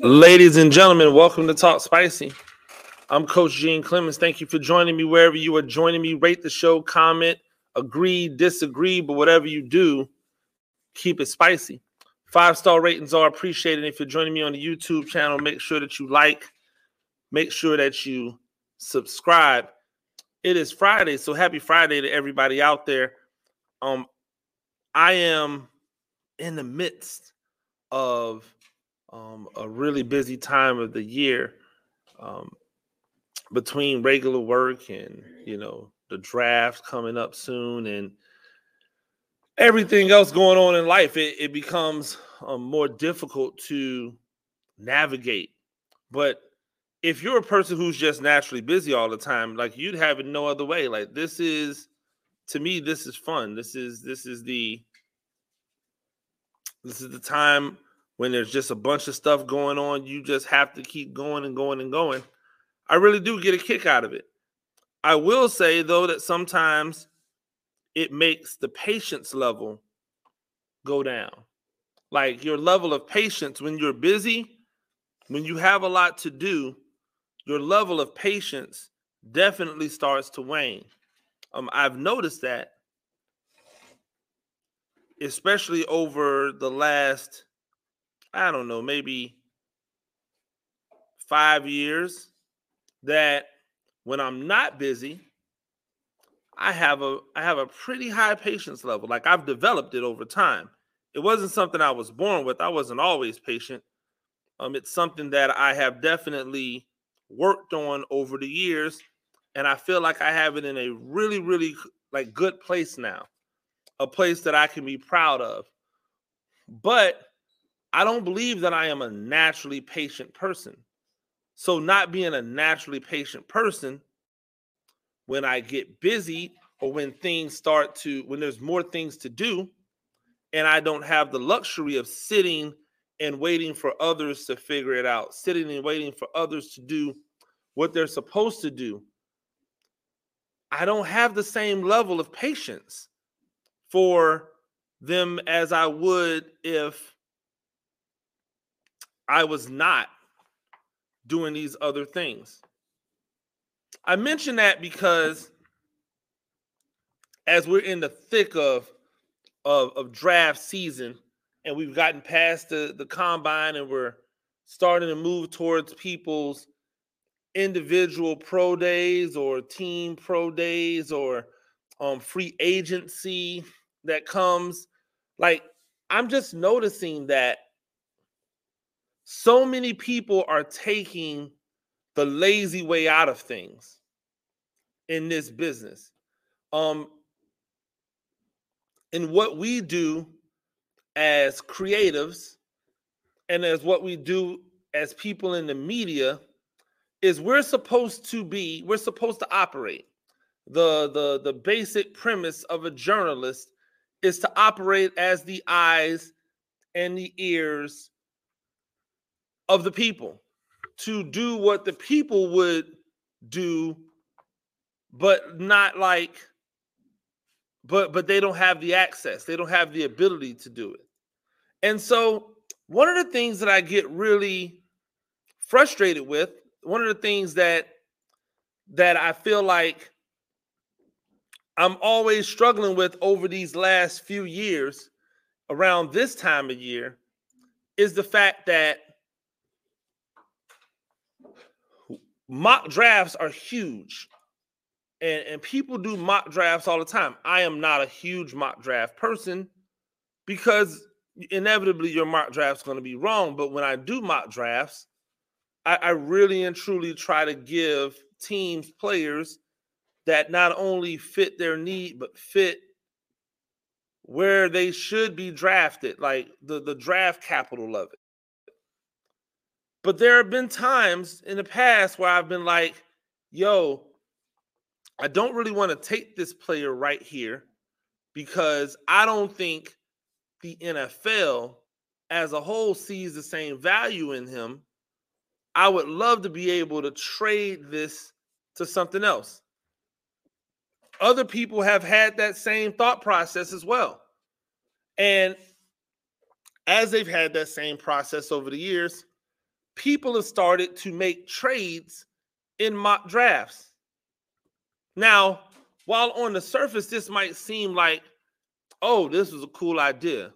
Ladies and gentlemen, welcome to Talk Spicy. I'm Coach Gene Clements. Thank you for joining me wherever you are joining me. Rate the show, comment, agree, disagree, but whatever you do, keep it spicy. 5-star ratings are appreciated. If you're joining me on the YouTube channel, make sure that you like, make sure that you subscribe. It is Friday, so happy Friday to everybody out there. I am in the midst of a really busy time of the year, between regular work and, you know, the draft coming up soon and everything else going on in life. It becomes more difficult to navigate. But if you're a person who's just naturally busy all the time, like, you'd have it no other way. Like, this is, to me, this is fun. This is the time when there's just a bunch of stuff going on. You just have to keep going and going and going. I really do get a kick out of it. I will say, though, that sometimes it makes the patience level go down. Like, your level of patience when you're busy, when you have a lot to do, your level of patience definitely starts to wane. I've noticed that, especially over the last, I don't know, maybe 5 years, that when I'm not busy, I have a pretty high patience level. Like, I've developed it over time. It wasn't something I was born with. I wasn't always patient. It's something that I have definitely worked on over the years, and I feel like I have it in a really, really, like, good place now, a place that I can be proud of. But I don't believe that I am a naturally patient person. So not being a naturally patient person, when I get busy or when there's more things to do and I don't have the luxury of sitting and waiting for others to figure it out, sitting and waiting for others to do what they're supposed to do, I don't have the same level of patience for them as I would if I was not doing these other things. I mention that because as we're in the thick of draft season and we've gotten past the combine and we're starting to move towards people's individual pro days or team pro days or free agency that comes, like, I'm just noticing that so many people are taking the lazy way out of things in this business. And what we do as creatives and as what we do as people in the media is we're supposed to operate. The basic premise of a journalist is to operate as the eyes and the ears of the people, to do what the people would do, but not like, but they don't have the access. They don't have the ability to do it. And so one of the things that I get really frustrated with, one of the things that I feel like I'm always struggling with over these last few years around this time of year, is the fact that mock drafts are huge, and people do mock drafts all the time. I am not a huge mock draft person because inevitably your mock draft's going to be wrong. But when I do mock drafts, I really and truly try to give teams players that not only fit their need, but fit where they should be drafted, like the draft capital of it. But there have been times in the past where I've been like, yo, I don't really want to take this player right here because I don't think the NFL as a whole sees the same value in him. I would love to be able to trade this to something else. Other people have had that same thought process as well. And as they've had that same process over the years, people have started to make trades in mock drafts. Now, while on the surface, this might seem like, oh, this was a cool idea.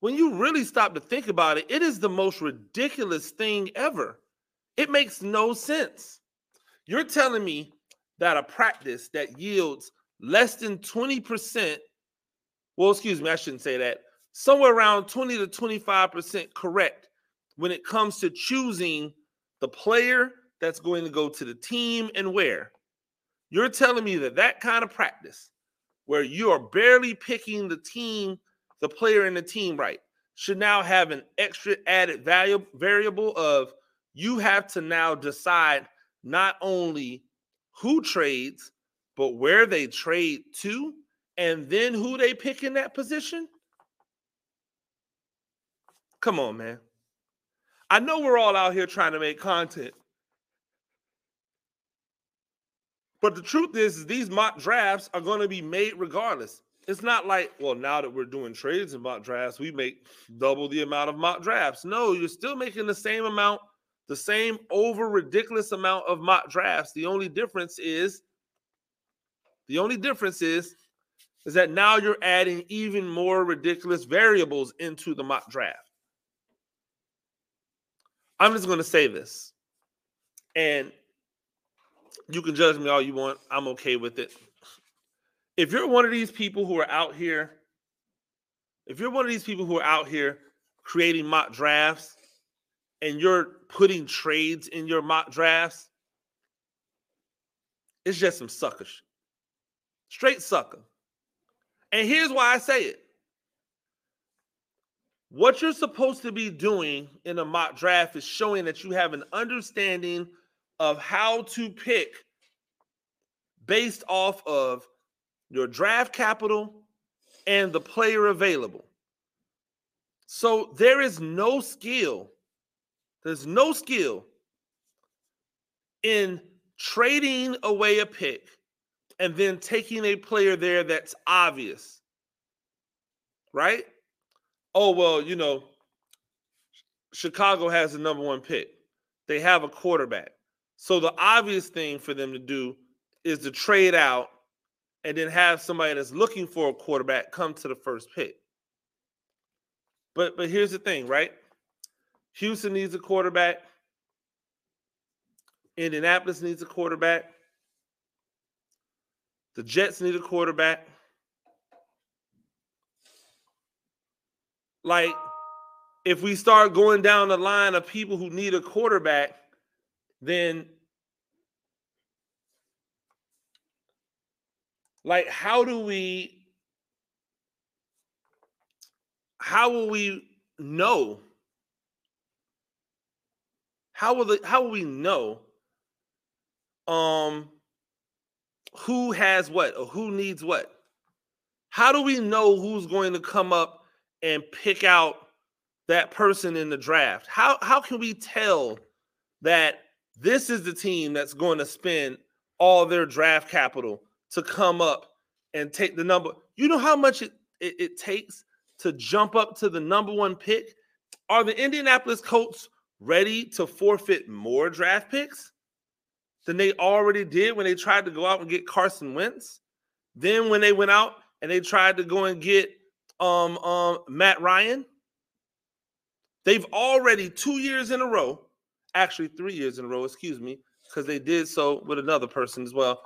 When you really stop to think about it, it is the most ridiculous thing ever. It makes no sense. You're telling me that a practice that yields less than 20%, well, excuse me, I shouldn't say that, somewhere around 20 to 25% correct when it comes to choosing the player that's going to go to the team and where. You're telling me that that kind of practice where you are barely picking the team, the player and the team right, should now have an extra added variable of you have to now decide not only who trades, but where they trade to, and then who they pick in that position? Come on, man. I know we're all out here trying to make content. But the truth is these mock drafts are going to be made regardless. It's not like, well, now that we're doing trades and mock drafts, we make double the amount of mock drafts. No, you're still making the same amount, the same over ridiculous amount of mock drafts. The only difference is that now you're adding even more ridiculous variables into the mock draft. I'm just going to say this, and you can judge me all you want. I'm okay with it. If you're one of these people who are out here, creating mock drafts and you're putting trades in your mock drafts, it's just some sucker shit. Straight sucker. And here's why I say it. What you're supposed to be doing in a mock draft is showing that you have an understanding of how to pick based off of your draft capital and the player available. So there is no skill. There's no skill in trading away a pick and then taking a player there that's obvious, right? Oh, well, you know, Chicago has the number one pick. They have a quarterback. So the obvious thing for them to do is to trade out and then have somebody that's looking for a quarterback come to the first pick. But here's the thing, right? Houston needs a quarterback. Indianapolis needs a quarterback. The Jets need a quarterback. Like, if we start going down the line of people who need a quarterback, then, like, how will we know? How will we know who has what or who needs what? How do we know who's going to come up and pick out that person in the draft? How can we tell that this is the team that's going to spend all their draft capital to come up and take the number? You know how much it takes to jump up to the number one pick? Are the Indianapolis Colts ready to forfeit more draft picks than they already did when they tried to go out and get Carson Wentz? Then when they went out and they tried to go and get Matt Ryan? They've already 2 years in a row, actually 3 years in a row, excuse me, because they did so with another person as well.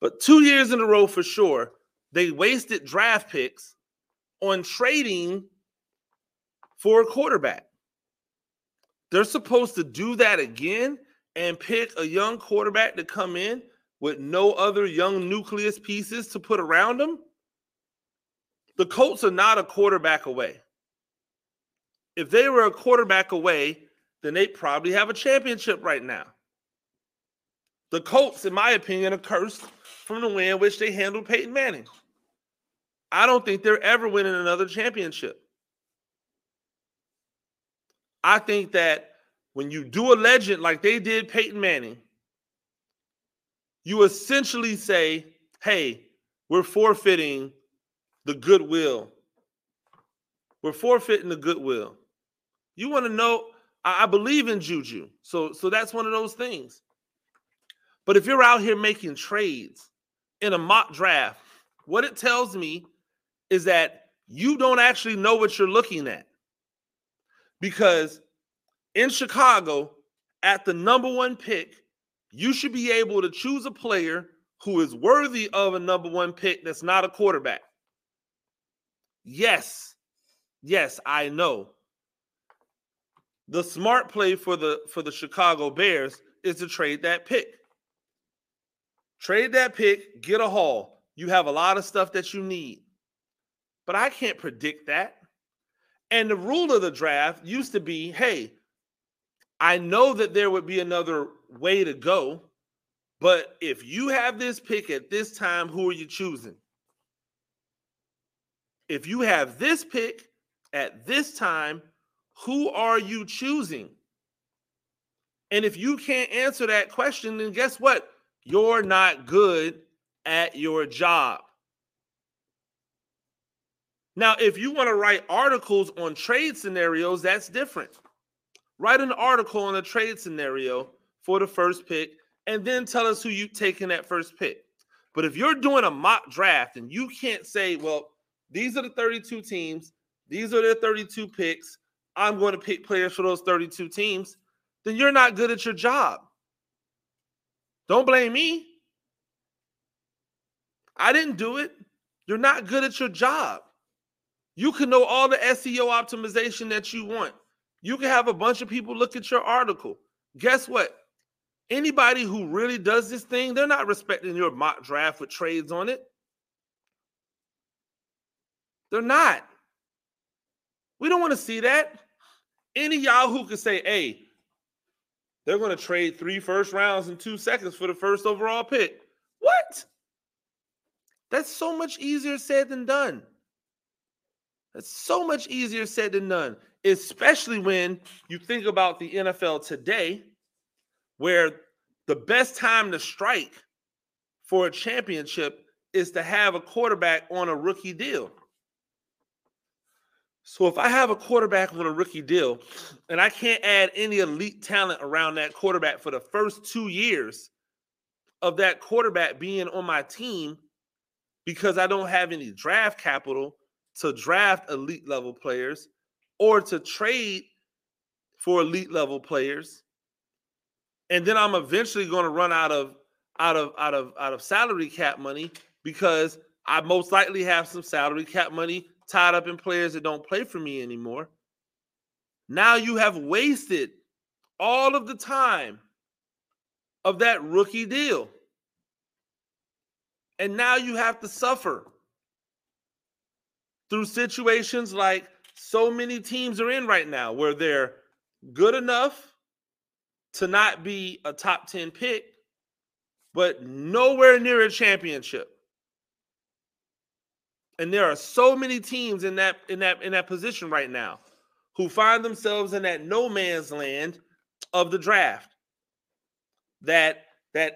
But 2 years in a row for sure, they wasted draft picks on trading for a quarterback. They're supposed to do that again and pick a young quarterback to come in with no other young nucleus pieces to put around them? The Colts are not a quarterback away. If they were a quarterback away, then they probably have a championship right now. The Colts, in my opinion, are cursed from the way in which they handled Peyton Manning. I don't think they're ever winning another championship. I think that when you do a legend like they did Peyton Manning, you essentially say, hey, we're forfeiting the goodwill. You want to know I believe in Juju. So that's one of those things. But if you're out here making trades in a mock draft, what it tells me is that you don't actually know what you're looking at. Because in Chicago, at the number 1 pick, you should be able to choose a player who is worthy of a number 1 pick that's not a quarterback. Yes, I know. The smart play for the Chicago Bears is to trade that pick. Trade that pick, get a haul. You have a lot of stuff that you need. But I can't predict that. And the rule of the draft used to be, hey, I know that there would be another way to go, but if you have this pick at this time, who are you choosing? If you have this pick at this time, who are you choosing? And if you can't answer that question, then guess what? You're not good at your job. Now, if you want to write articles on trade scenarios, that's different. Write an article on a trade scenario for the first pick and then tell us who you take in that first pick. But if you're doing a mock draft and you can't say, well, these are the 32 teams, these are the 32 picks, I'm going to pick players for those 32 teams, then you're not good at your job. Don't blame me. I didn't do it. You're not good at your job. You can know all the SEO optimization that you want. You can have a bunch of people look at your article. Guess what? Anybody who really does this thing, they're not respecting your mock draft with trades on it. They're not. We don't want to see that. Any Yahoo could say, hey, they're going to trade 3 first rounds and 2 seconds for the first overall pick. What? That's so much easier said than done. That's so much easier said than done, especially when you think about the NFL today, where the best time to strike for a championship is to have a quarterback on a rookie deal. So if I have a quarterback on a rookie deal and I can't add any elite talent around that quarterback for the first 2 years of that quarterback being on my team because I don't have any draft capital to draft elite level players or to trade for elite level players, and then I'm eventually going to run out of salary cap money because I most likely have some salary cap money tied up in players that don't play for me anymore. Now you have wasted all of the time of that rookie deal. And now you have to suffer through situations like so many teams are in right now, where they're good enough to not be a top 10 pick, but nowhere near a championship. And there are so many teams in that position right now who find themselves in that no man's land of the draft. That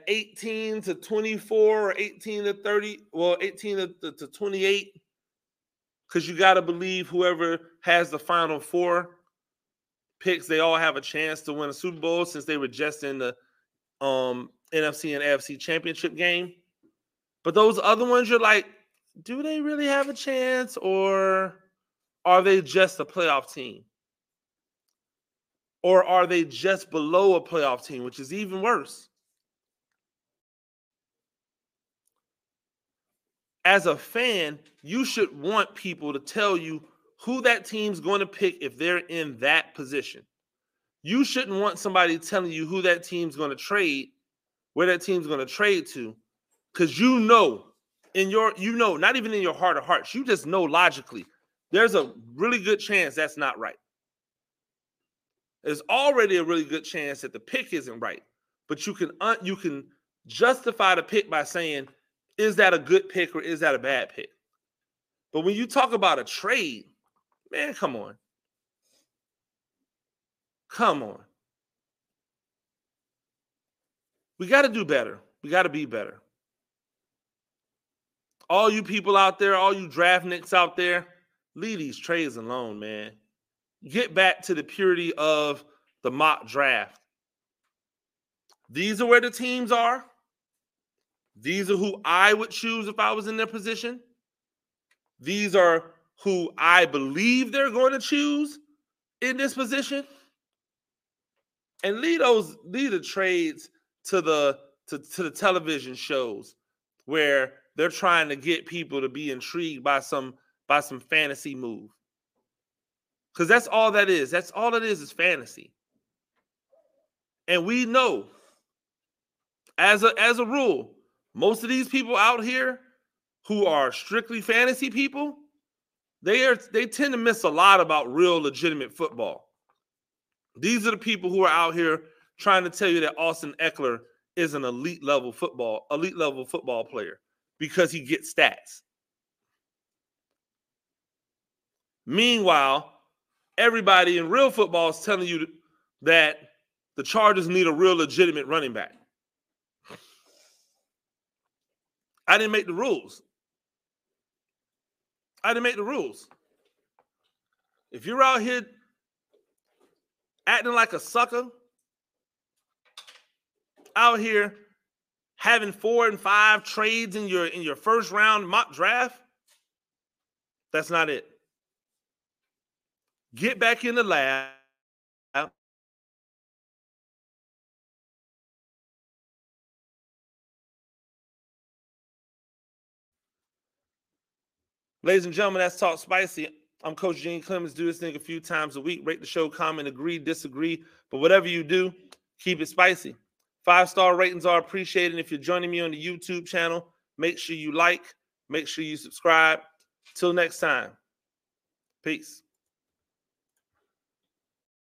18 to 24 or 18 to 30, well, 18 to 28, because you got to believe whoever has the final 4 picks, they all have a chance to win a Super Bowl since they were just in the NFC and AFC championship game. But those other ones, you're like, do they really have a chance, or are they just a playoff team? Or are they just below a playoff team, which is even worse? As a fan, you should want people to tell you who that team's going to pick if they're in that position. You shouldn't want somebody telling you who that team's going to trade, where that team's going to trade to, because you know. Not even in your heart of hearts, you just know logically there's a really good chance that's not right. There's already a really good chance that the pick isn't right, but you can justify the pick by saying, is that a good pick or is that a bad pick? But when you talk about a trade, man, come on. We got to do better. We got to be better. All you people out there, all you draftnicks out there, leave these trades alone, man. Get back to the purity of the mock draft. These are where the teams are. These are who I would choose if I was in their position. These are who I believe they're going to choose in this position. And lead the trades to the television shows where they're trying to get people to be intrigued by some fantasy move. Because that's all that is. That's all it is fantasy. And we know, as a rule, most of these people out here who are strictly fantasy people, they tend to miss a lot about real legitimate football. These are the people who are out here trying to tell you that Austin Eckler is an elite level football player because he gets stats. Meanwhile, everybody in real football is telling you that the Chargers need a real legitimate running back. I didn't make the rules. If you're out here acting like a sucker, out here having 4 and 5 trades in your first round mock draft, that's not it. Get back in the lab. Ladies and gentlemen, that's Talk Spicy. I'm Coach Gene Clements. Do this thing a few times a week. Rate the show, comment, agree, disagree. But whatever you do, keep it spicy. 5-star ratings are appreciated. And if you're joining me on the YouTube channel, make sure you like, make sure you subscribe. Till next time, peace.